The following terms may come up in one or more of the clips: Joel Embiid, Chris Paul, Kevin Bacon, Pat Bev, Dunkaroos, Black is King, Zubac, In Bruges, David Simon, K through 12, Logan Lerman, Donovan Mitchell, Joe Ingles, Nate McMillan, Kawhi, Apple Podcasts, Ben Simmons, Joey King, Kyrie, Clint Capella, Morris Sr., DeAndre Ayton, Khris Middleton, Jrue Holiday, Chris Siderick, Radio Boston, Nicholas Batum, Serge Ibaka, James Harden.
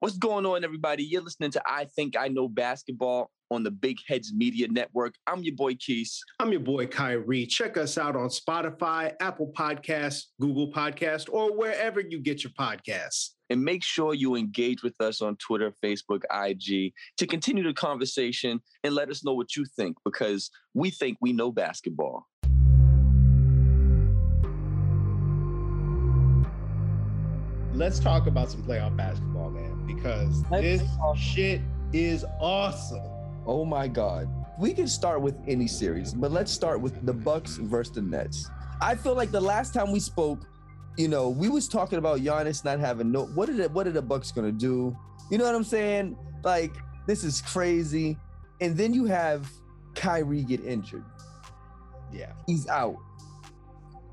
What's going on, everybody? You're listening to I Think I Know Basketball on the Big Heads Media Network. I'm your boy, Keese. I'm your boy, Kyrie. Check us out on Spotify, Apple Podcasts, Google Podcasts, or wherever you get your podcasts. And make sure you engage with us on Twitter, Facebook, IG to continue the conversation and let us know what you think, because we think we know basketball. Let's talk about some playoff basketball, man, because this shit is awesome. Oh, my God. We can start with any series, but let's start with the Bucks versus the Nets. I feel like the last time we spoke, you know, we was talking about Giannis not having no... What are the Bucks going to do? You know what I'm saying? Like, this is crazy. And then you have Kyrie get injured. Yeah. He's out.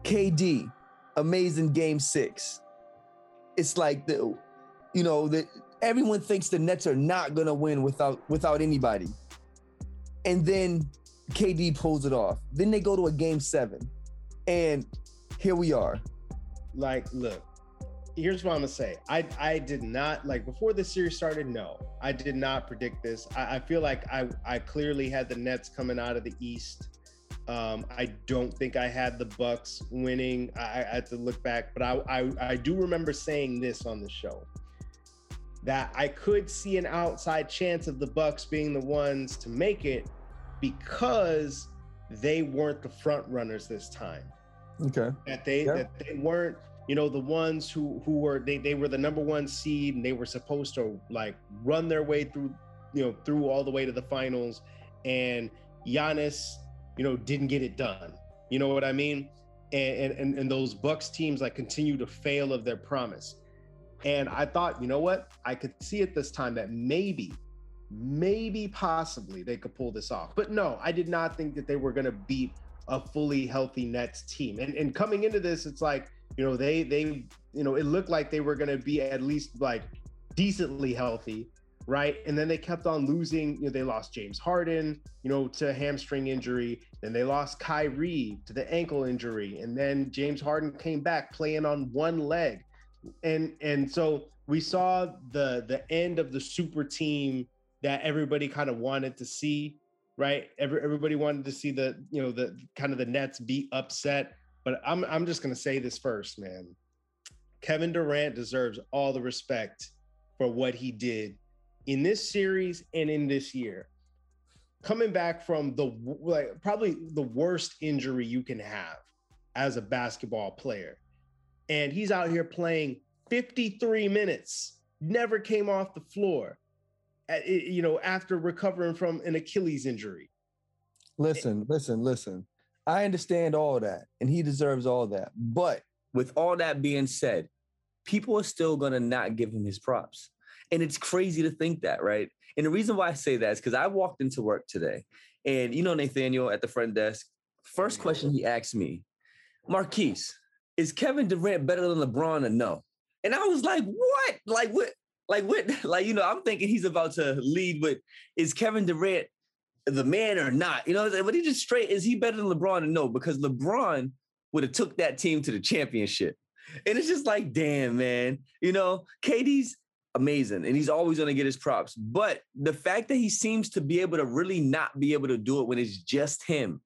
KD, amazing game 6. It's like, everyone thinks the Nets are not going to win without anybody. And then KD pulls it off. Then they go to a game 7. And here we are. Like, look, here's what I'm going to say. I did not, like, before this series started, no, I did not predict this. I feel like I clearly had the Nets coming out of the East. I don't think I had the Bucks winning. I had to look back, but I do remember saying this on the show, that I could see an outside chance of the Bucks being the ones to make it because they weren't the front runners this time. Okay. That they weren't, you know, the ones who were, they were the number 1 seed and they were supposed to like run their way through, you know, through all the way to the finals, and Giannis, you know, didn't get it done. You know what I mean? And those Bucks teams like continue to fail of their promise. And I thought, you know what? I could see it this time that maybe possibly they could pull this off. But no, I did not think that they were going to beat a fully healthy Nets team. And coming into this, it's like, you know, they you know, it looked like they were going to be at least like decently healthy. Right. And then they kept on losing. You know, they lost James Harden, you know, to a hamstring injury. Then they lost Kyrie to the ankle injury. And then James Harden came back playing on one leg. And so we saw the end of the super team that everybody kind of wanted to see. Right. Everybody wanted to see the, you know, the kind of the Nets be upset. But I'm just going to say this first, man. Kevin Durant deserves all the respect for what he did in this series and in this year, coming back from the like probably the worst injury you can have as a basketball player. And he's out here playing 53 minutes, never came off the floor, you know, after recovering from an Achilles injury. Listen. I understand all that, and he deserves all that. But with all that being said, people are still going to not give him his props. And it's crazy to think that, right? And the reason why I say that is because I walked into work today, and you know Nathaniel at the front desk, first question he asked me, Marquise, is Kevin Durant better than LeBron or no? And I was like, what? Like what? Like, you know, I'm thinking he's about to lead with, is Kevin Durant the man or not? You know, but he just straight, is he better than LeBron or no? Because LeBron would have took that team to the championship. And it's just like, damn, man, you know, KD's amazing, and he's always going to get his props. But the fact that he seems to be able to really not be able to do it when it's just him,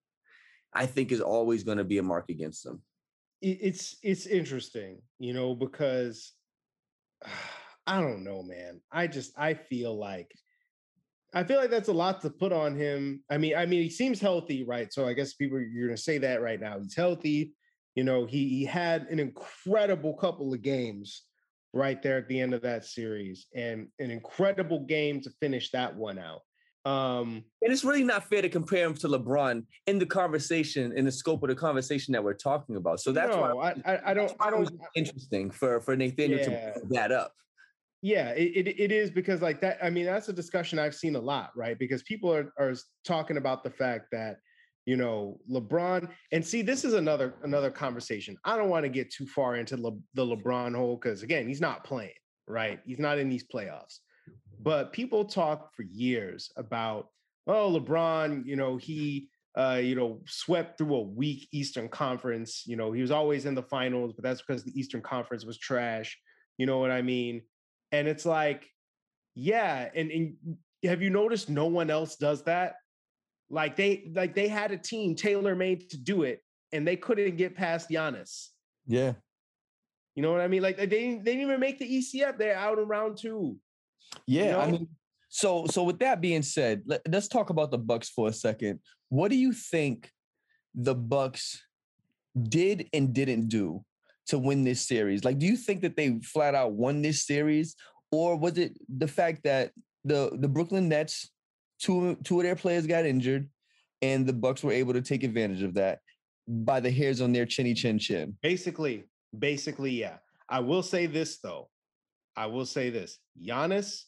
I think is always going to be a mark against him. It's interesting, you know, because I don't know, man. I feel like that's a lot to put on him. I mean, he seems healthy, right? So I guess people, you're going to say that right now. He's healthy. You know, he had an incredible couple of games right there at the end of that series, and an incredible game to finish that one out. And it's really not fair to compare him to LeBron in the conversation, in the scope of the conversation that we're talking about. So that's why I don't interesting for Nathaniel to bring that up. Yeah, it is, because like that, I mean, that's a discussion I've seen a lot, right? Because people are talking about the fact that, you know, LeBron, and see, this is another conversation. I don't want to get too far into the LeBron hole, because again, he's not playing, right? He's not in these playoffs. But people talk for years about, oh, LeBron, you know, he, you know, swept through a weak Eastern Conference. You know, he was always in the finals, but that's because the Eastern Conference was trash. You know what I mean? And it's like, Yeah. And have you noticed no one else does that? Like they had a team tailor-made to do it, and they couldn't get past Giannis. Yeah. You know what I mean? Like they didn't even make the ECF. They're out in round two. Yeah. You know? I mean, so with that being said, let's talk about the Bucks for a second. What do you think the Bucks did and didn't do to win this series? Like, do you think that they flat out won this series, or was it the fact that the Brooklyn Nets, two of their players got injured, and the Bucks were able to take advantage of that by the hairs on their chinny chin chin? Basically, yeah. I will say this, though. Giannis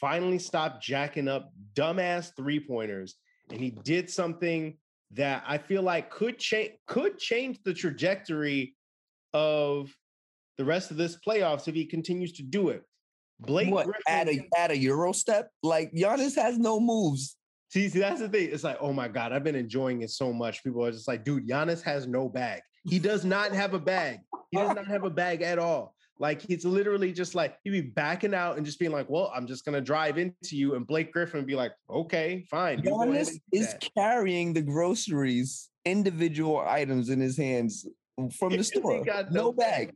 finally stopped jacking up dumbass three-pointers, and he did something that I feel like could change the trajectory of the rest of this playoffs if he continues to do it. Blake Griffin at a Euro step? Like, Giannis has no moves. See, that's the thing. It's like, oh my God, I've been enjoying it so much. People are just like, dude, Giannis has no bag. He does not have a bag. He does not have a bag at all. Like, he's literally just like, he'd be backing out and just being like, well, I'm just going to drive into you. And Blake Griffin would be like, okay, fine. Giannis is carrying the groceries, individual items in his hands from the store. No bag.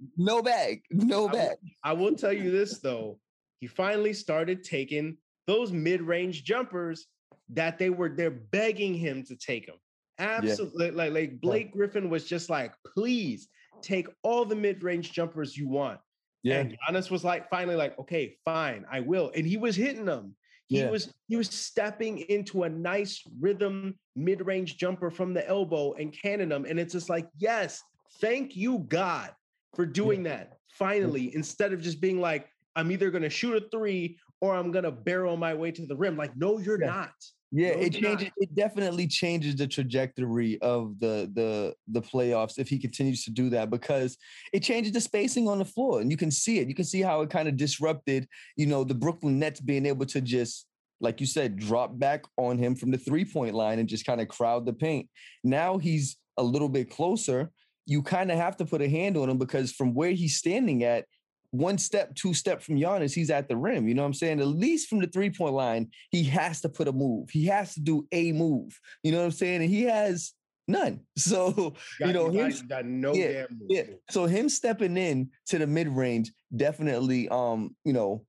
I will tell you this, though. He finally started taking those mid-range jumpers that they're begging him to take them. Absolutely. Yeah. Like Blake Griffin was just like, please take all the mid-range jumpers you want. Yeah. And Giannis was like, finally like, okay, fine, I will. And he was hitting them. He was stepping into a nice rhythm mid-range jumper from the elbow and canning them. And it's just like, yes, thank you, God, for doing that. Finally, instead of just being like, I'm either going to shoot a three or I'm going to barrel my way to the rim. Like, no, you're not. Yeah, no, it definitely changes the trajectory of the playoffs if he continues to do that, because it changes the spacing on the floor, and you can see it. You can see how it kind of disrupted, you know, the Brooklyn Nets being able to just, like you said, drop back on him from the three-point line and just kind of crowd the paint. Now he's a little bit closer. You kind of have to put a hand on him, because from where he's standing at, one step, two step from Giannis, he's at the rim. You know what I'm saying? At least from the three-point line, he has to put a move. He has to do a move. You know what I'm saying? And he has none. So, you know, him, no damn move. Yeah. So him stepping in to the mid-range definitely, you know,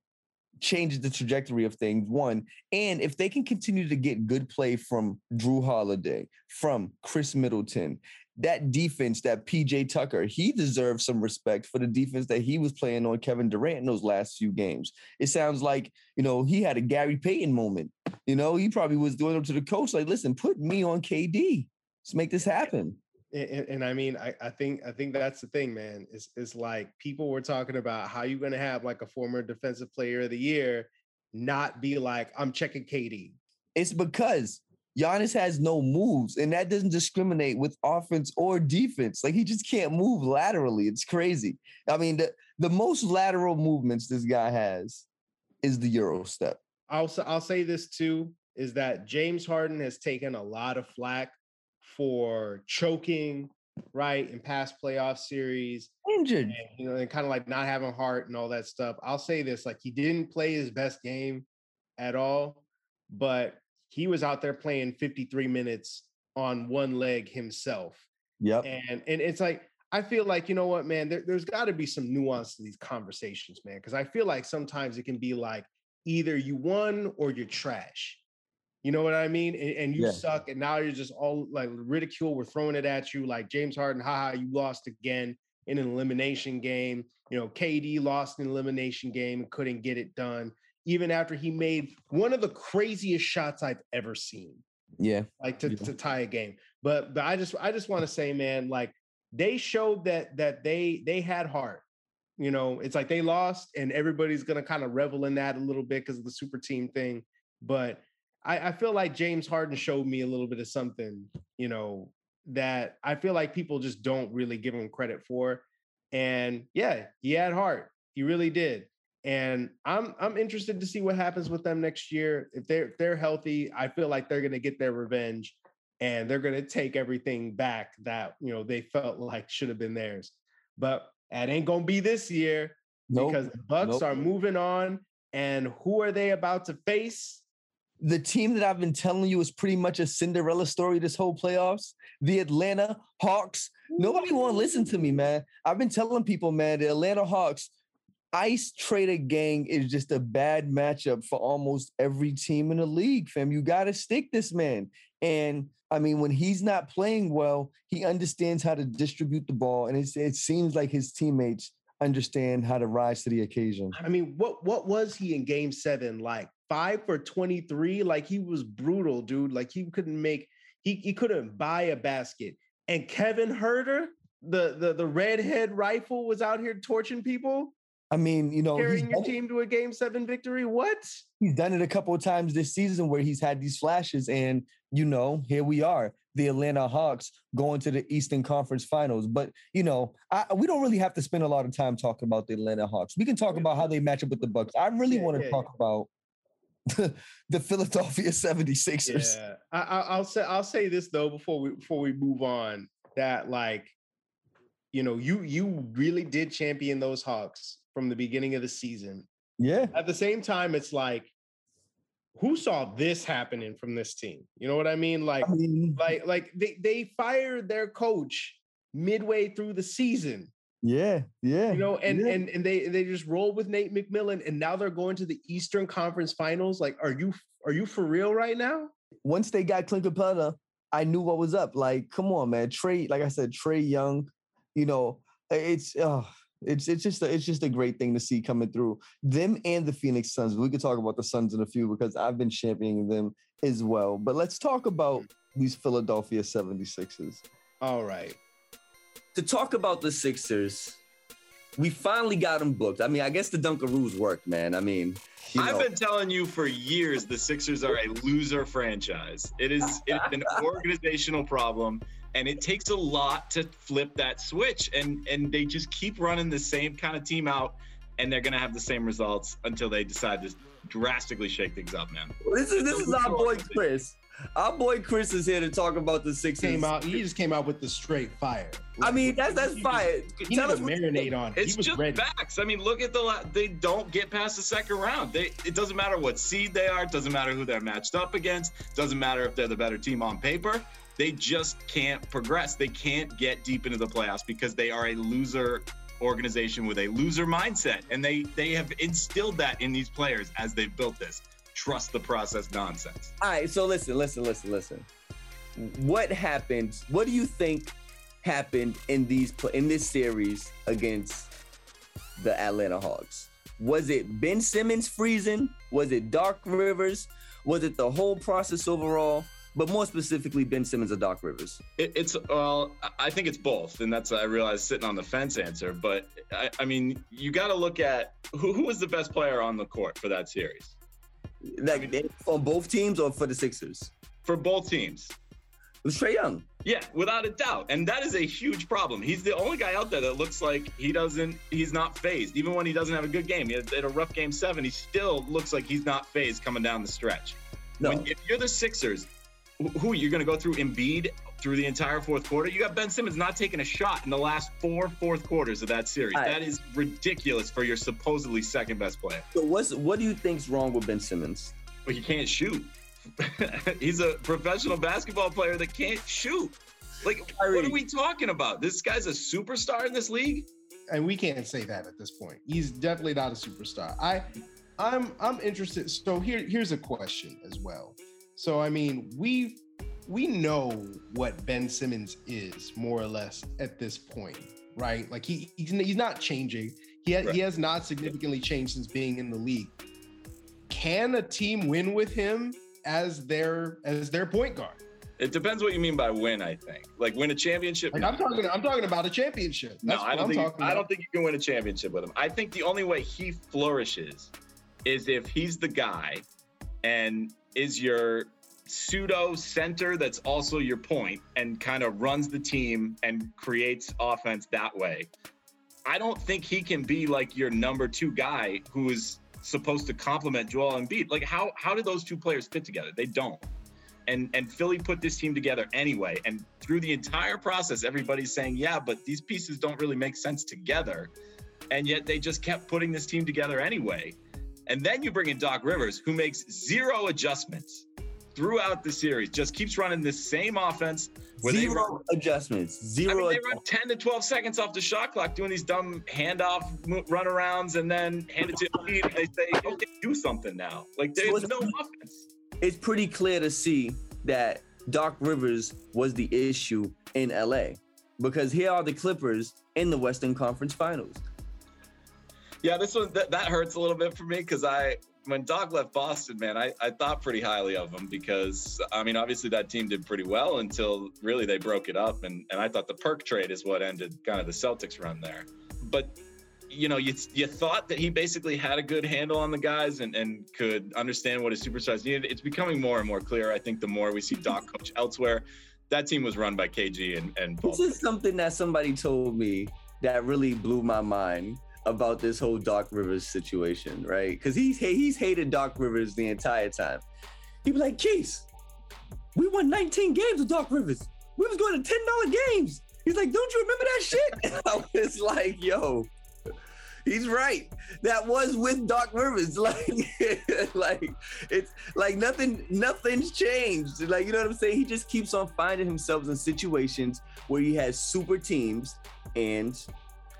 changes the trajectory of things, one. And if they can continue to get good play from Jrue Holiday, from Khris Middleton, that defense, that PJ Tucker, he deserves some respect for the defense that he was playing on Kevin Durant in those last few games. It sounds like, you know, he had a Gary Payton moment. You know, he probably was going up to the coach like, listen, put me on KD. Let's make this happen. And I mean, I think that's the thing, man. It's like, people were talking about how you're going to have like a former defensive player of the year not be like, I'm checking KD. It's because Giannis has no moves, and that doesn't discriminate with offense or defense. Like, he just can't move laterally. It's crazy. I mean, the most lateral movements this guy has is the Euro step. I'll say this too, is that James Harden has taken a lot of flack for choking, right, in past playoff series. Injured. And, you know, and kind of like not having heart and all that stuff. I'll say this, like, he didn't play his best game at all, but he was out there playing 53 minutes on one leg himself. Yep. And it's like, I feel like, you know what, man, there's got to be some nuance to these conversations, man, because I feel like sometimes it can be like, either you won or you're trash. You know what I mean? And you suck, and now you're just all like ridicule. We're throwing it at you like, James Harden, haha, you lost again in an elimination game. You know, KD lost an elimination game and couldn't get it done, even after he made one of the craziest shots I've ever seen. Yeah. Like to tie a game. But I just want to say, man, like, they showed that they had heart. You know, it's like they lost, and everybody's going to kind of revel in that a little bit because of the super team thing. But I feel like James Harden showed me a little bit of something, you know, that I feel like people just don't really give him credit for. And yeah, he had heart. He really did. And I'm interested to see what happens with them next year. If they're healthy, I feel like they're going to get their revenge, and they're going to take everything back that, you know, they felt like should have been theirs. But that ain't going to be this year, because the Bucks are moving on, And who are they about to face? The team that I've been telling you is pretty much a Cinderella story this whole playoffs, the Atlanta Hawks. Nobody want to listen to me, man. I've been telling people, man, the Atlanta Hawks, Ice Trader Gang is just a bad matchup for almost every team in the league, fam. You got to stick this man. And, I mean, when he's not playing well, he understands how to distribute the ball. And it seems like his teammates understand how to rise to the occasion. I mean, what was he in game seven like? 5 for 23, like he was brutal, dude. Like he couldn't make, he couldn't buy a basket. And Kevin Herter, the redhead rifle, was out here torching people. I mean, you know, carrying your team to a game seven victory. What? He's done it a couple of times this season where he's had these flashes, and you know, here we are, the Atlanta Hawks going to the Eastern Conference Finals. But you know, we don't really have to spend a lot of time talking about the Atlanta Hawks. We can talk about how they match up with the Bucks. I really want to talk about the Philadelphia 76ers. Yeah. I'll say this though before we move on, that like, you know, you really did champion those Hawks from the beginning of the season. Yeah. At the same time, it's like, who saw this happening from this team? You know what I mean? They fired their coach midway through the season. Yeah, yeah. You know, and they just rolled with Nate McMillan, and now they're going to the Eastern Conference Finals. Like, are you for real right now? Once they got Clint Capella, I knew what was up. Like, come on, man. Trae Young, you know, it's just a great thing to see coming through. Them and the Phoenix Suns. We could talk about the Suns in a few because I've been championing them as well. But let's talk about these Philadelphia 76ers. All right. To talk about the Sixers, we finally got them booked. I mean, I guess the Dunkaroos worked, man. I mean, I've been telling you for years the Sixers are a loser franchise. It's an organizational problem, and it takes a lot to flip that switch. And they just keep running the same kind of team out, and they're gonna have the same results until they decide to drastically shake things up, man. This is our boy Chris. Our boy Chris is here to talk about the Sixers. He just came out with the straight fire. Like, I mean, that's fire. He didn't marinate on it. It's just facts. I mean, look at they don't get past the second round. It doesn't matter what seed they are. It doesn't matter who they're matched up against. It doesn't matter if they're the better team on paper. They just can't progress. They can't get deep into the playoffs because they are a loser organization with a loser mindset. And they have instilled that in these players as they've built this trust the process nonsense. All right, so listen. What happened? What do you think happened in this series against the Atlanta Hawks? Was it Ben Simmons freezing? Was it Doc Rivers? Was it the whole process overall? But more specifically, Ben Simmons or Doc Rivers? I think it's both, and that's I realize sitting on the fence answer. But I mean, you got to look at who was the best player on the court for that series. Like, I mean, on both teams or for the Sixers? For both teams. It was Trae Young. Yeah, without a doubt. And that is a huge problem. He's the only guy out there that looks like he's not phased. Even when he doesn't have a good game, he had a rough game seven, he still looks like he's not phased coming down the stretch. No. If you're the Sixers, who you're going to go through Embiid through the entire fourth quarter? You got Ben Simmons not taking a shot in the last four fourth quarters of that series. Right. That is ridiculous for your supposedly second best player. So what do you think's wrong with Ben Simmons? Well, he can't shoot. He's a professional basketball player that can't shoot. Like, what are we talking about? This guy's a superstar in this league? And we can't say that at this point. He's definitely not a superstar. I'm interested. So here's a question as well. So, I mean, we know what Ben Simmons is more or less at this point, right? Like he's not changing. He has not significantly changed since being in the league. Can a team win with him as their point guard? It depends what you mean by win, I think. Like win a championship. Like I'm talking about a championship. I don't think you can win a championship with him. I think the only way he flourishes is if he's the guy and is your pseudo center that's also your point and kind of runs the team and creates offense that way. I don't think he can be like your number two guy who is supposed to complement Joel Embiid. Like how do those two players fit together? They don't. And Philly put this team together anyway. And through the entire process, everybody's saying, yeah, but these pieces don't really make sense together. And yet they just kept putting this team together anyway. And then you bring in Doc Rivers, who makes zero adjustments throughout the series, just keeps running the same offense. They run 10 to 12 seconds off the shot clock doing these dumb handoff runarounds and then hand it to Embiid and they say, okay, do something now. Like, there's no offense. It's pretty clear to see that Doc Rivers was the issue in LA, because here are the Clippers in the Western Conference Finals. Yeah, this one, that hurts a little bit for me, because when Doc left Boston, man, I thought pretty highly of him, because, I mean, obviously that team did pretty well until really they broke it up. And I thought the Perk trade is what ended kind of the Celtics run there. But, you know, you thought that he basically had a good handle on the guys and could understand what his superstars needed. It's becoming more and more clear, I think, the more we see Doc coach elsewhere. That team was run by KG and Paul. This is something that somebody told me that really blew my mind about this whole Doc Rivers situation, right? Because he's hated Doc Rivers the entire time. He was like, Keese, we won 19 games with Doc Rivers. We was going to $10 games. He's like, don't you remember that shit? And I was like, yo, he's right. That was with Doc Rivers. Like it's like nothing's changed. Like, you know what I'm saying? He just keeps on finding himself in situations where he has super teams and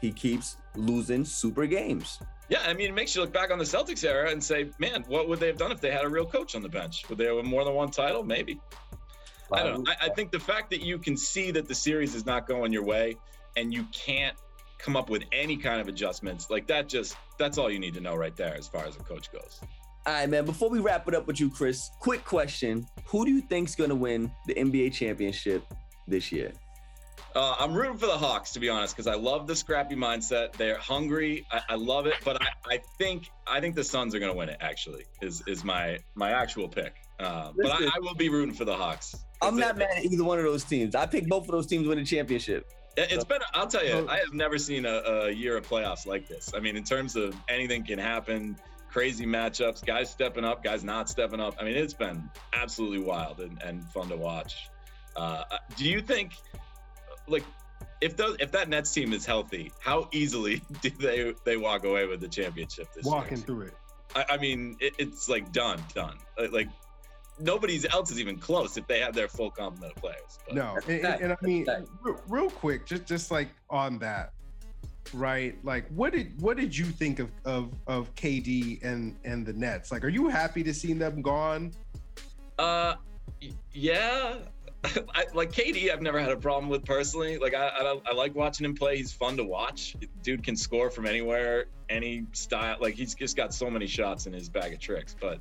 he keeps losing super games. Yeah, I mean, it makes you look back on the Celtics era and say, man, what would they have done if they had a real coach on the bench? Would they have more than one title? Maybe. I don't know. I think the fact that you can see that the series is not going your way and you can't come up with any kind of adjustments, like that's all you need to know right there as far as a coach goes. All right, man, before we wrap it up with you, Chris, quick question. Who do you think's going to win the NBA championship this year? I'm rooting for the Hawks, to be honest, because I love the scrappy mindset. They're hungry. I love it. But I think the Suns are going to win it, actually, is my actual pick. But I will be rooting for the Hawks. I'm not mad at either one of those teams. I picked both of those teams to win a championship. I'll tell you, I have never seen a year of playoffs like this. I mean, in terms of anything can happen, crazy matchups, guys stepping up, guys not stepping up. I mean, it's been absolutely wild and fun to watch. Do you think... Like, if that Nets team is healthy, how easily do they walk away with the championship this year? Walking through it. I mean, it's like done. Like, nobody else is even close if they have their full complement of players. But. No, and I mean, real quick, just like on that, right? Like, what did you think of KD and the Nets? Like, are you happy to see them gone? Yeah. Like KD, I've never had a problem with personally. Like I like watching him play. He's fun to watch. Dude can score from anywhere, any style. Like he's just got so many shots in his bag of tricks. But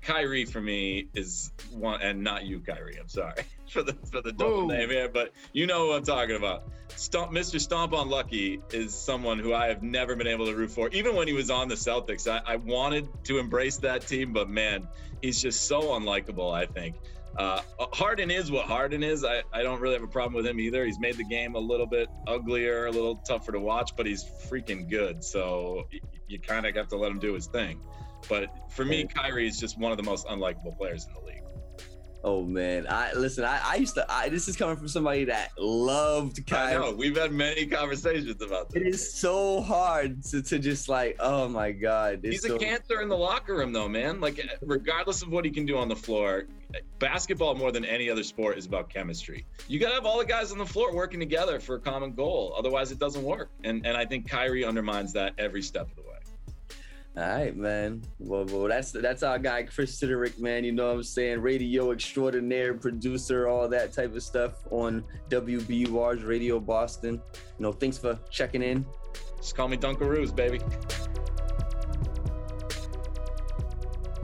Kyrie for me is one, and not you, Kyrie. I'm sorry for the double name here, but you know what I'm talking about. Mr. Stomp on Lucky is someone who I have never been able to root for. Even when he was on the Celtics, I wanted to embrace that team, but man, he's just so unlikable, I think. Harden is what Harden is. I don't really have a problem with him either. He's made the game a little bit uglier, a little tougher to watch, but he's freaking good. So you kind of have to let him do his thing. But for me, Kyrie is just one of the most unlikable players in the league. Oh man, this is coming from somebody that loved Kyrie. I know, we've had many conversations about this. It is so hard to just like, oh my God. He's a cancer in the locker room though, man. Like regardless of what he can do on the floor, basketball more than any other sport is about chemistry. You gotta have all the guys on the floor working together for a common goal. Otherwise it doesn't work. And I think Kyrie undermines that every step of the way. All right, man. Well, that's our guy, Chris Siderick, man. You know what I'm saying? Radio extraordinaire, producer, all that type of stuff on WBUR's Radio Boston. You know, thanks for checking in. Just call me Dunkaroos, baby.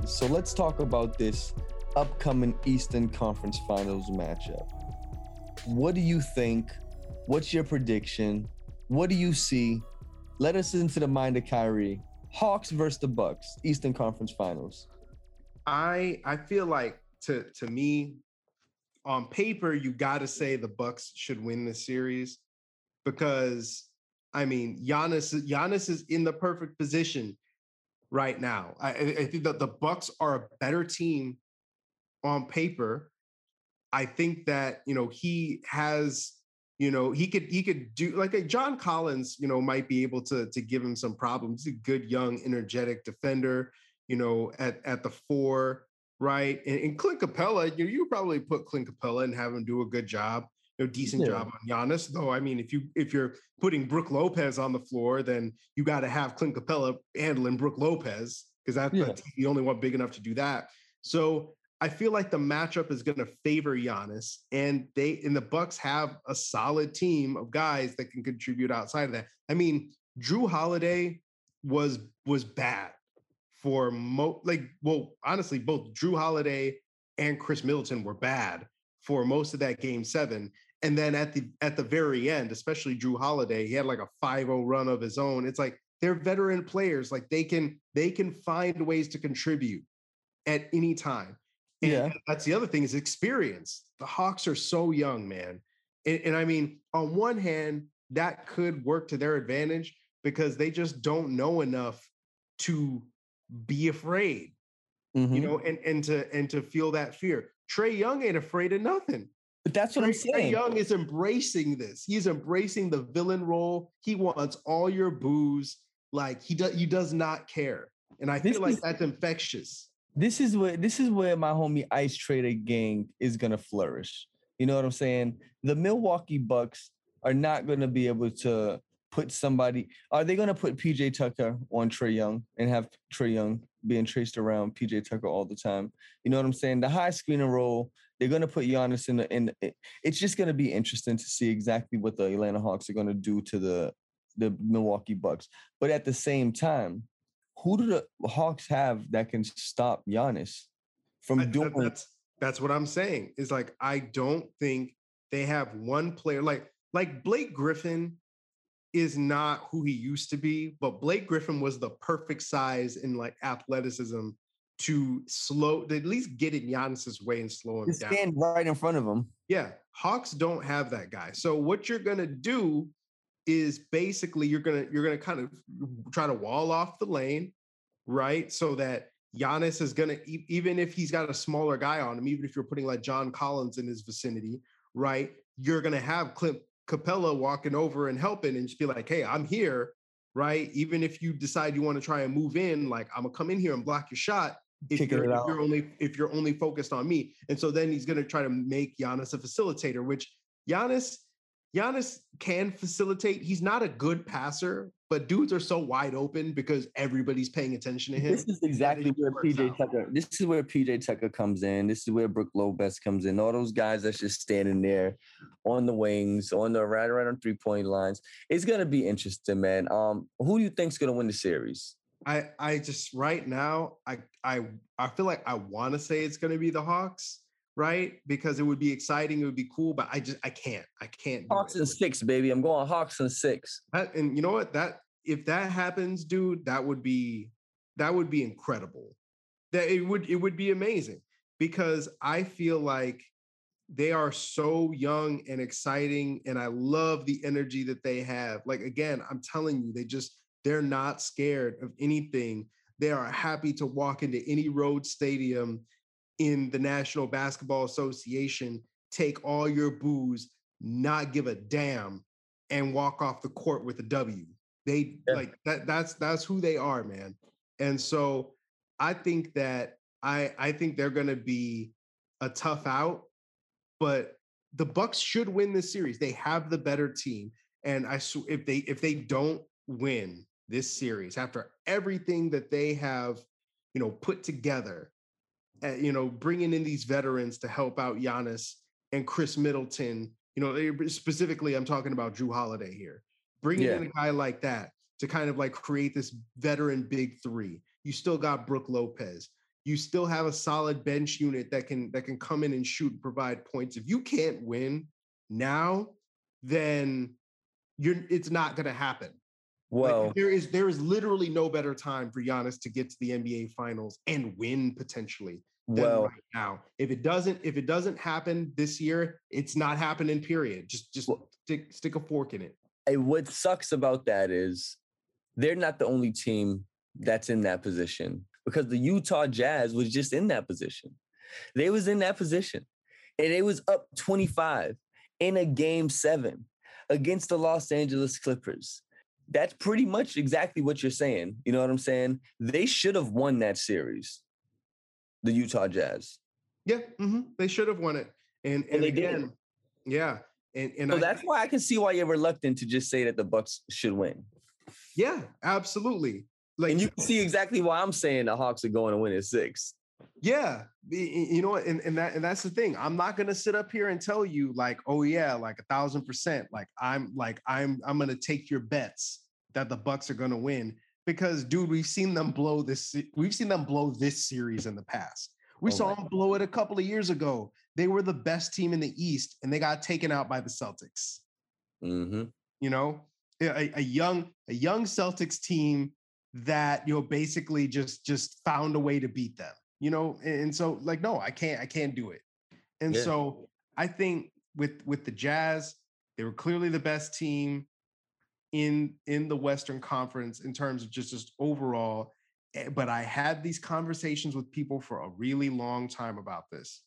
So let's talk about this upcoming Eastern Conference Finals matchup. What do you think? What's your prediction? What do you see? Let us into the mind of Kyrie. Hawks versus the Bucks, Eastern Conference Finals. I feel like to me, on paper, you gotta say the Bucks should win this series because I mean Giannis is in the perfect position right now. I think that the Bucks are a better team on paper. I think that you know he has You know, he could do like a John Collins, you know, might be able to give him some problems. He's a good, young, energetic defender, you know, at the four, right? And Clint Capella, you probably put Clint Capella and have him do a good job, you know, decent job on Giannis. Though, I mean, if you're putting Brook Lopez on the floor, then you got to have Clint Capella handling Brook Lopez because that's the only one big enough to do that. So I feel like the matchup is going to favor Giannis, and the Bucks have a solid team of guys that can contribute outside of that. I mean, Jrue Holiday was bad for honestly, both Jrue Holiday and Khris Middleton were bad for most of that game seven. And then at the very end, especially Jrue Holiday, he had like a 5-0 run of his own. It's like they're veteran players. Like they can find ways to contribute at any time. And that's the other thing is experience. The Hawks are so young, man. And I mean, on one hand, that could work to their advantage because they just don't know enough to be afraid, you know, and to feel that fear. Trae Young ain't afraid of nothing. But that's what I'm saying. Trae Young is embracing this. He's embracing the villain role. He wants all your boos. Like he does not care. And I feel like that's infectious. This is where my homie Ice Trader gang is going to flourish. You know what I'm saying? The Milwaukee Bucks are not going to be able to put somebody. Are they going to put PJ Tucker on Trae Young and have Trae Young being traced around PJ Tucker all the time? You know what I'm saying? The high screen and roll, they're going to put Giannis it's just going to be interesting to see exactly what the Atlanta Hawks are going to do to the Milwaukee Bucks. But at the same time, who do the Hawks have that can stop Giannis from doing that? That's what I'm saying. It's like, I don't think they have one player. Like Blake Griffin is not who he used to be, but Blake Griffin was the perfect size in like athleticism to at least get in Giannis's way and slow him down. Just stand right in front of him. Yeah. Hawks don't have that guy. So what you're going to do is basically you're gonna kind of try to wall off the lane, right? So that Giannis is gonna, even if he's got a smaller guy on him, even if you're putting like John Collins in his vicinity, right? You're gonna have Clint Capella walking over and helping and just be like, hey, I'm here, right? Even if you decide you want to try and move in, like I'm gonna come in here and block your shot if you're only focused on me. And so then he's gonna try to make Giannis a facilitator, which Giannis can facilitate. He's not a good passer, but dudes are so wide open because everybody's paying attention to him. This is exactly where PJ Tucker comes in. This is where Brook Lopez comes in. All those guys that's just standing there on the wings, right on three-point lines. It's going to be interesting, man. Who do you think's going to win the series? I just right now, I feel like I want to say it's going to be the Hawks. Right? Because it would be exciting. It would be cool, but I can't. Hawks and six, baby. I'm going Hawks and six. And you know what? If that happens, dude, that would be incredible. That it would be amazing because I feel like they are so young and exciting. And I love the energy that they have. Like, again, I'm telling you, they're not scared of anything. They are happy to walk into any road stadium in the National Basketball Association, take all your boos, not give a damn, and walk off the court with a W. Like that. That's who they are, man. And so I think that I think they're going to be a tough out, but the Bucks should win this series. They have the better team, and if they don't win this series after everything that they have, you know, put together. You know, bringing in these veterans to help out Giannis and Khris Middleton. You know, specifically, I'm talking about Jrue Holiday here. Bringing in a guy like that to kind of like create this veteran big three. You still got Brook Lopez. You still have a solid bench unit that can come in and shoot and provide points. If you can't win now, then it's not going to happen. Whoa. Like, there is literally no better time for Giannis to get to the NBA Finals and win potentially than right now. If it doesn't happen this year, it's not happening. Period. Stick a fork in it. And what sucks about that is they're not the only team that's in that position because the Utah Jazz was just in that position. They was in that position, and it was up 25 in a game seven. against the Los Angeles Clippers. That's pretty much exactly what you're saying. You know what I'm saying? They should have won that series, the Utah Jazz. Yeah, mm-hmm. They should have won it. And they again, did. Yeah. And so that's why I can see why you're reluctant to just say that the Bucks should win. Yeah, absolutely. Like, and you can see exactly why I'm saying the Hawks are going to win at 6. Yeah. You know, and that's the thing. I'm not going to sit up here and tell you like, oh yeah, like 1,000%. I'm going to take your bets that the Bucks are going to win because dude, we've seen them blow this series in the past. We saw them blow it a couple of years ago. They were the best team in the East and they got taken out by the Celtics. Mm-hmm. You know, a young Celtics team that, you know, basically just found a way to beat them. You know, and so like, no, I can't do it. And yeah. So I think with the Jazz, they were clearly the best team in the Western Conference in terms of just overall. But I had these conversations with people for a really long time about this,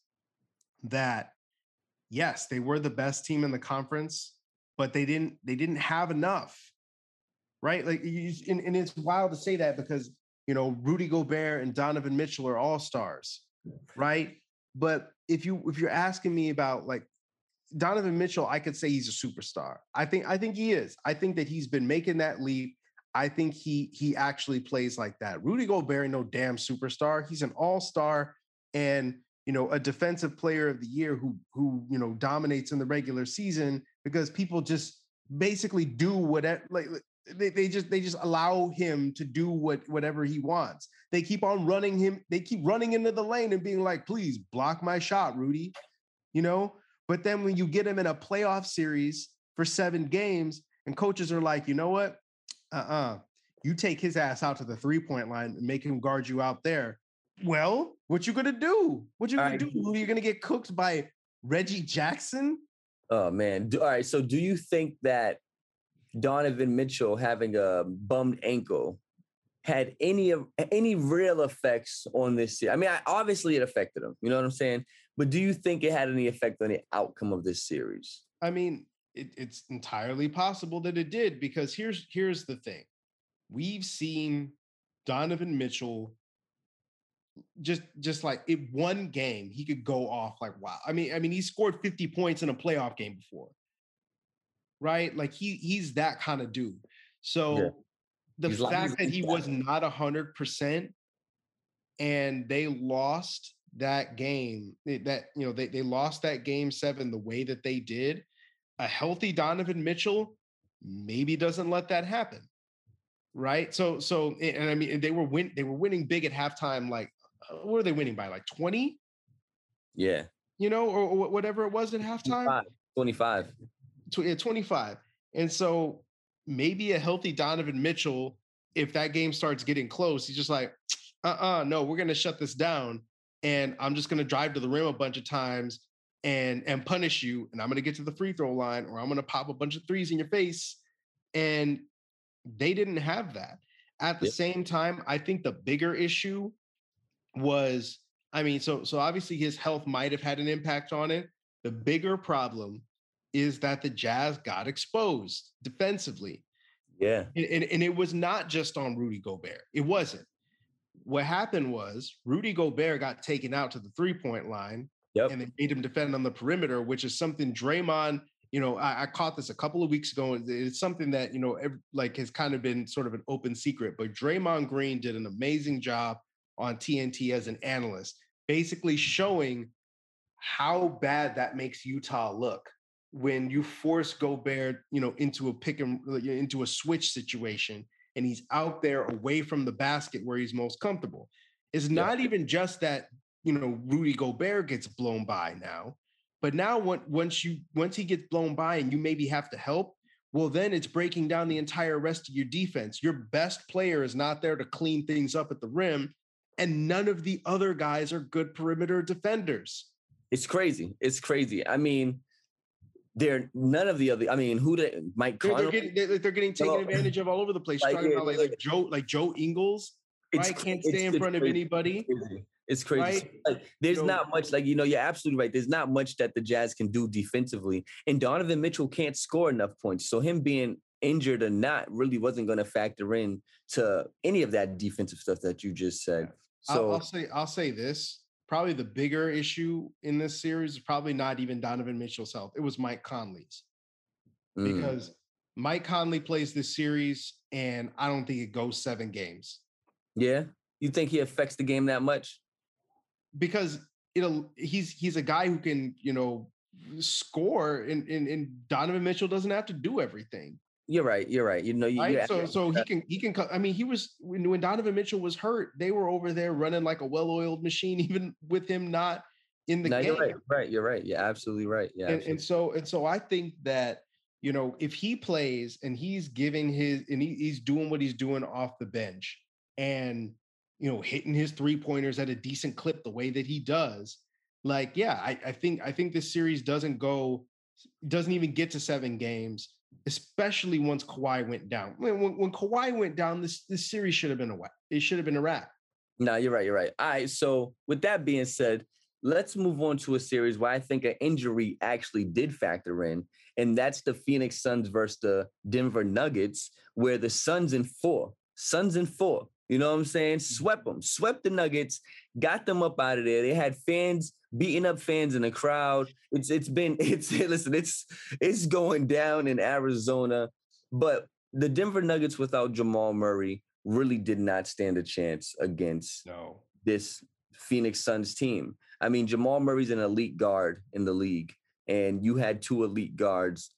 that yes, they were the best team in the conference, but they didn't have enough. Right. Like, and it's wild to say that because, you know, Rudy Gobert and Donovan Mitchell are all-stars, right? But if you're asking me about like Donovan Mitchell, I could say he's a superstar. I think he is. I think that he's been making that leap. I think he actually plays like that. Rudy Gobert, no damn superstar. He's an all-star and, you know, a defensive player of the year who you know, dominates in the regular season because people just basically do whatever, like. They just allow him to do whatever he wants. They keep on running him. They keep running into the lane and being like, please block my shot, Rudy, you know? But then when you get him in a playoff series for 7 games and coaches are like, you know what? You take his ass out to the 3-point line and make him guard you out there. Well, what you going to do? What you going to do? Rudy? You're going to get cooked by Reggie Jackson? Oh, man. All right. So do you think that Donovan Mitchell having a bummed ankle had any real effects on this series? I mean, obviously it affected him. You know what I'm saying? But do you think it had any effect on the outcome of this series? I mean, it's entirely possible that it did, because here's the thing. We've seen Donovan Mitchell just like in one game, he could go off like, wow. I mean, he scored 50 points in a playoff game before. Right? Like he's that kind of dude. So yeah. The fact that he was not 100% and they lost that game, that, you know, they lost that game 7 the way that they did, a healthy Donovan Mitchell maybe doesn't let that happen. Right. So, and I mean, they were winning big at halftime. Like, what are they winning by? Like 20? Yeah. You know, or whatever it was at halftime. 25. 25. And so maybe a healthy Donovan Mitchell, if that game starts getting close, he's just like, no, we're going to shut this down. And I'm just going to drive to the rim a bunch of times and punish you. And I'm going to get to the free throw line, or I'm going to pop a bunch of threes in your face. And they didn't have that. At the same time, I think the bigger issue was, I mean, so obviously his health might have had an impact on it. The bigger problem is that the Jazz got exposed defensively. Yeah. And it was not just on Rudy Gobert. It wasn't. What happened was Rudy Gobert got taken out to the 3-point line, and they made him defend on the perimeter, which is something Draymond, you know, I caught this a couple of weeks ago. And it's something that, you know, like has kind of been sort of an open secret, but Draymond Green did an amazing job on TNT as an analyst, basically showing how bad that makes Utah look when you force Gobert, you know, into a switch situation, and he's out there away from the basket where he's most comfortable. It's not even just that, you know, Rudy Gobert gets blown by now, but now once he gets blown by and you maybe have to help, well, then it's breaking down the entire rest of your defense. Your best player is not there to clean things up at the rim, and none of the other guys are good perimeter defenders. It's crazy. It's crazy. I mean, they're none of the other. I mean, who did Mike Conley? They're getting taken advantage of all over the place. Like Joe Ingles, right? Can't stay in front of anybody. It's crazy. Right? Like, there's not much, like, you know, you're absolutely right. There's not much that the Jazz can do defensively. And Donovan Mitchell can't score enough points. So him being injured or not really wasn't going to factor in to any of that defensive stuff that you just said. So I'll say this. Probably the bigger issue in this series is probably not even Donovan Mitchell's health. It was Mike Conley's. Because Mike Conley plays this series, and I don't think it goes 7 games. Yeah? You think he affects the game that much? Because he's a guy who can, you know, score, and Donovan Mitchell doesn't have to do everything. You're right. You know, so he can. I mean, he was when Donovan Mitchell was hurt, they were over there running like a well-oiled machine, even with him not in the game. You're right. Yeah, absolutely right. Yeah, and so I think that, you know, if he plays and he's giving his and he's doing what he's doing off the bench, and, you know, hitting his 3-pointers at a decent clip the way that he does, like, yeah, I think this series doesn't even get to 7 games. Especially once Kawhi went down. When Kawhi went down, this series should have been a wrap. It should have been a wrap. No, you're right. All right, so with that being said, let's move on to a series where I think an injury actually did factor in, and that's the Phoenix Suns versus the Denver Nuggets, where the Suns in four, you know what I'm saying? Swept the Nuggets, got them up out of there. They had fans beating up fans in the crowd. It's going down in Arizona. But the Denver Nuggets without Jamal Murray really did not stand a chance against this Phoenix Suns team. I mean, Jamal Murray's an elite guard in the league, and you had 2 elite guards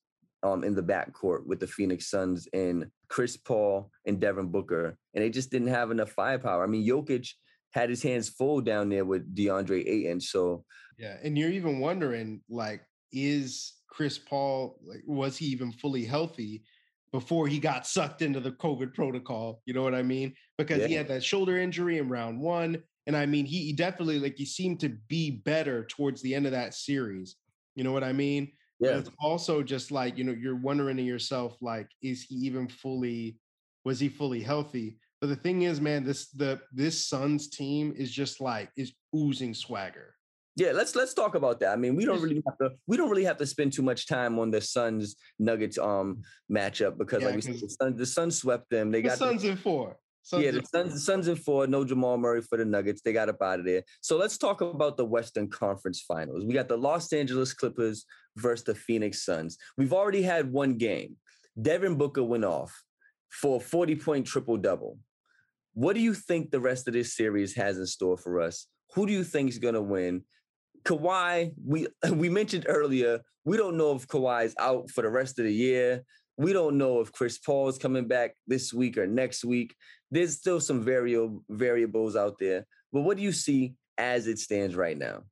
in the backcourt with the Phoenix Suns and Chris Paul and Devin Booker, and they just didn't have enough firepower. I mean, Jokic had his hands full down there with DeAndre Ayton. So yeah, and you're even wondering, like, is Chris Paul, like, was he even fully healthy before he got sucked into the COVID protocol? You know what I mean? Because he had that shoulder injury in round 1, and I mean, he definitely, like, he seemed to be better towards the end of that series. You know what I mean? Yeah. But it's also just like, you know, you're wondering to yourself, like, was he fully healthy? But the thing is, man, this Suns team is just like, is oozing swagger. Yeah, let's talk about that. I mean, we don't really have to spend too much time on the Suns Nuggets matchup, because like we said, the Suns swept them. They got the Suns in four. Suns in four. No Jamal Murray for the Nuggets. They got up out of there. So let's talk about the Western Conference Finals. We got the Los Angeles Clippers versus the Phoenix Suns. We've already had 1 game. Devin Booker went off for a 40-point triple-double. What do you think the rest of this series has in store for us? Who do you think is going to win? Kawhi, we mentioned earlier, we don't know if Kawhi is out for the rest of the year. We don't know if Chris Paul is coming back this week or next week. There's still some variables out there. But what do you see as it stands right now?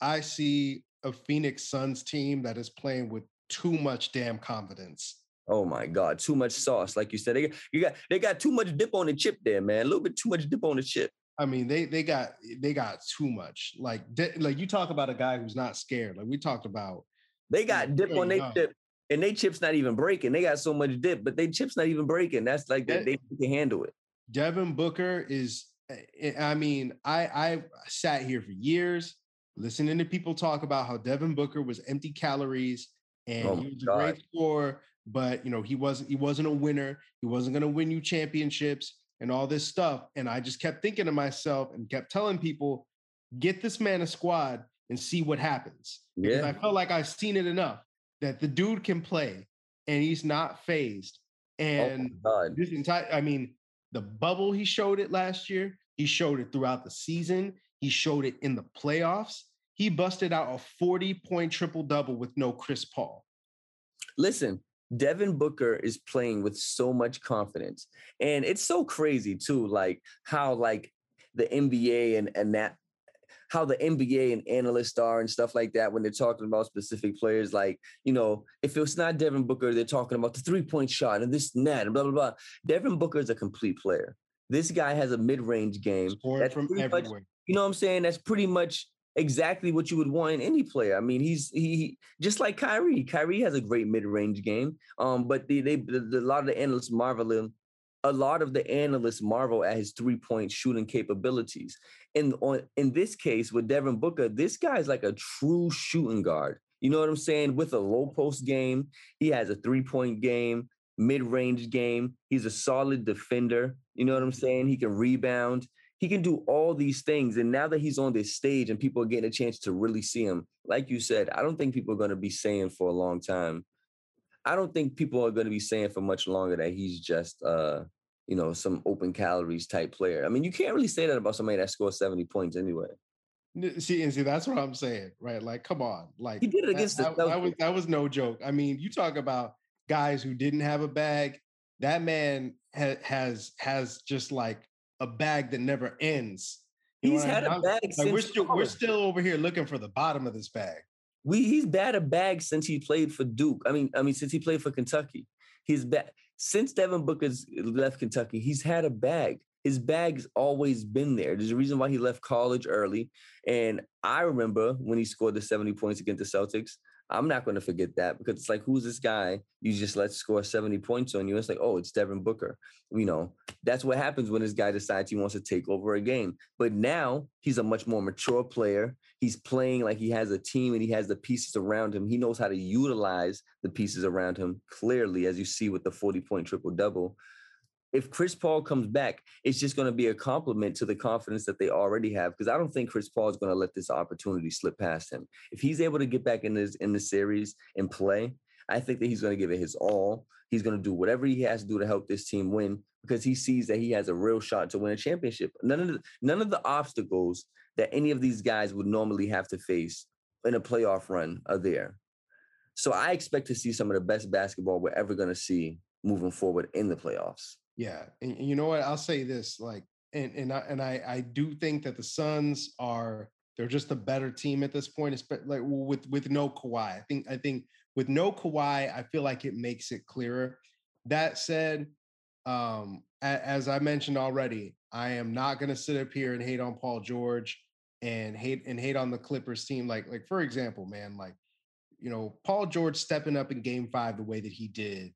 I see a Phoenix Suns team that is playing with too much damn confidence. Oh my God, too much sauce. Like you said, they got too much dip on the chip there, man. A little bit too much dip on the chip. I mean, they got too much. Like you talk about a guy who's not scared. Like we talked about. They got dip on their chip, and they chip's not even breaking. They got so much dip, but they chip's not even breaking. That's like they can handle it. Devin Booker is, I mean, I sat here for years listening to people talk about how Devin Booker was empty calories and he was a great scorer. But, you know, he wasn't a winner. He wasn't going to win you championships and all this stuff. And I just kept thinking to myself and kept telling people, get this man a squad and see what happens. Yeah. Because I felt like I've seen it enough that the dude can play and he's not phased. And this entire, I mean, the bubble, he showed it last year. He showed it throughout the season. He showed it in the playoffs. He busted out a 40-point triple-double with no Chris Paul. Listen. Devin Booker is playing with so much confidence, and it's so crazy too, like how like the NBA and that how the NBA and analysts are and stuff like that when they're talking about specific players. Like, you know, if it's not Devin Booker, they're talking about the 3-point shot and this and that and blah blah blah. Devin Booker is a complete player. This guy has a mid-range game. That's from everywhere. Much, you know what I'm saying? That's pretty much exactly what you would want in any player. I mean, he just like Kyrie. Kyrie has a great mid-range game. But a lot of the analysts marveling a lot of the analysts marvel at his three-point shooting capabilities. And in this case, with Devin Booker, this guy is like a true shooting guard. You know what I'm saying? With a low post game, he has a three-point game, mid-range game. He's a solid defender. You know what I'm saying? He can rebound. He can do all these things. And now that he's on this stage and people are getting a chance to really see him, like you said, I don't think people are going to be saying for a long time. I don't think people are going to be saying for much longer that he's just, you know, some open calories type player. I mean, you can't really say that about somebody that scores 70 points anyway. See, that's what I'm saying, right? Like, come on. Like, he did it against the Celtics. That was no joke. I mean, you talk about guys who didn't have a bag. That man has just like a bag that never ends. You he's had a bag since we're still over here looking for the bottom of this bag. He's had a bag since he played for Duke. I mean, since he played for Kentucky. He's back since Devin Booker's left Kentucky. He's had a bag. His bag's always been there. There's a reason why he left college early. And I remember when he scored the 70 points against the Celtics. I'm not going to forget that because it's like, who's this guy you just let score 70 points on you? It's like, oh, it's Devin Booker. You know, that's what happens when this guy decides he wants to take over a game. But now he's a much more mature player. He's playing like he has a team and he has the pieces around him. He knows how to utilize the pieces around him clearly, as you see with the 40-point triple-double. If Chris Paul comes back, it's just going to be a compliment to the confidence that they already have, because I don't think Chris Paul is going to let this opportunity slip past him. If he's able to get back in the series and play, I think that he's going to give it his all. He's going to do whatever he has to do to help this team win, because he sees that he has a real shot to win a championship. None of the obstacles that any of these guys would normally have to face in a playoff run are there. So I expect to see some of the best basketball we're ever going to see moving forward in the playoffs. Yeah. And you know what? I'll say this, like, I do think that the Suns they're just a better team at this point, especially like with no Kawhi. I think with no Kawhi, I feel like it makes it clearer. That said, as I mentioned already, I am not going to sit up here and hate on Paul George and hate on the Clippers team. Like, for example, man, like, you know, Paul George stepping up in Game 5 the way that he did.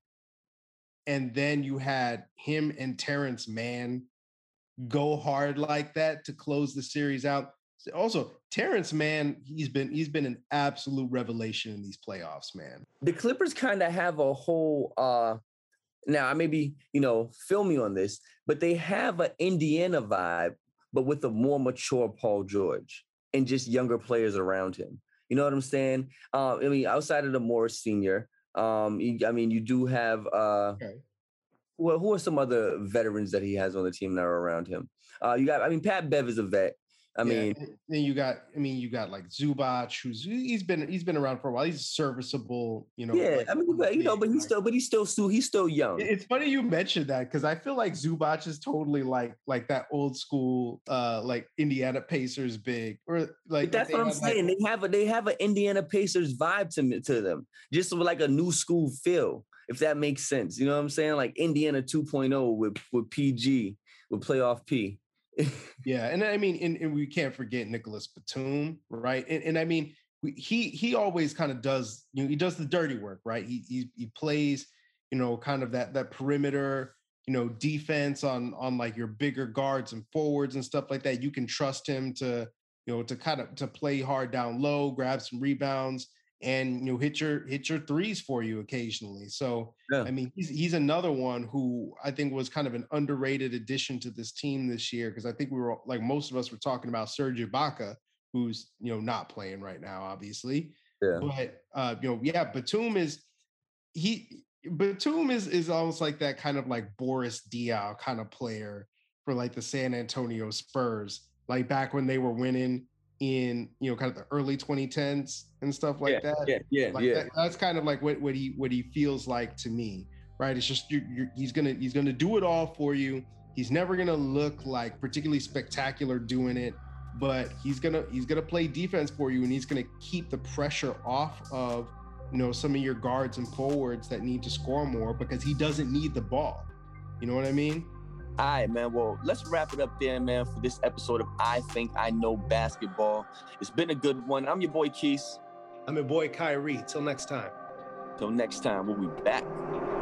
And then you had him and Terrence Mann go hard like that to close the series out. Also, Terrence Mann, he's been an absolute revelation in these playoffs, man. The Clippers kind of have a whole, now I maybe, you know, feel me on this, but they have an Indiana vibe, but with a more mature Paul George and just younger players around him. You know what I'm saying? I mean, outside of the Morris Sr., I mean, you do have, okay. Well, who are some other veterans that he has on the team that are around him? You got, I mean, Pat Bev is a vet. I mean, then you got like Zubac, who's he's been around for a while. He's serviceable, you know. Yeah, like, I mean, but, you know, but he's still young. It's funny you mentioned that, because I feel like Zubac is totally like that old school, like Indiana Pacers big, or like. But that's what I'm saying. Like, they have an Indiana Pacers vibe to them, just like a new school feel, if that makes sense. You know what I'm saying? Like Indiana 2.0 with PG, with playoff P. Yeah, and I mean, and we can't forget Nicholas Batum, right? And I mean, he always kind of does, you know, he does the dirty work, right? He plays, you know, kind of that perimeter, you know, defense on like your bigger guards and forwards and stuff like that. You can trust him to, you know, to kind of to play hard down low, grab some rebounds, and, you know, hit your threes for you occasionally. So yeah. I mean, he's another one who I think was kind of an underrated addition to this team this year, because I think we were, like, most of us were talking about Serge Ibaka, who's, you know, not playing right now, obviously. Yeah. But you know, yeah, Batum is almost like that kind of like Boris Diaw kind of player for like the San Antonio Spurs, like back when they were winning in, you know, kind of the early 2010s and stuff like that. Yeah. That's kind of like what he feels like to me, right? It's just he's gonna do it all for you. He's never gonna look like particularly spectacular doing it, but he's gonna play defense for you, and he's gonna keep the pressure off of, you know, some of your guards and forwards that need to score more, because he doesn't need the ball. You know what I mean? All right, man. Well, let's wrap it up there, man, for this episode of I Think I Know Basketball. It's been a good one. I'm your boy, Keese. I'm your boy, Kyrie. Till next time. We'll be back.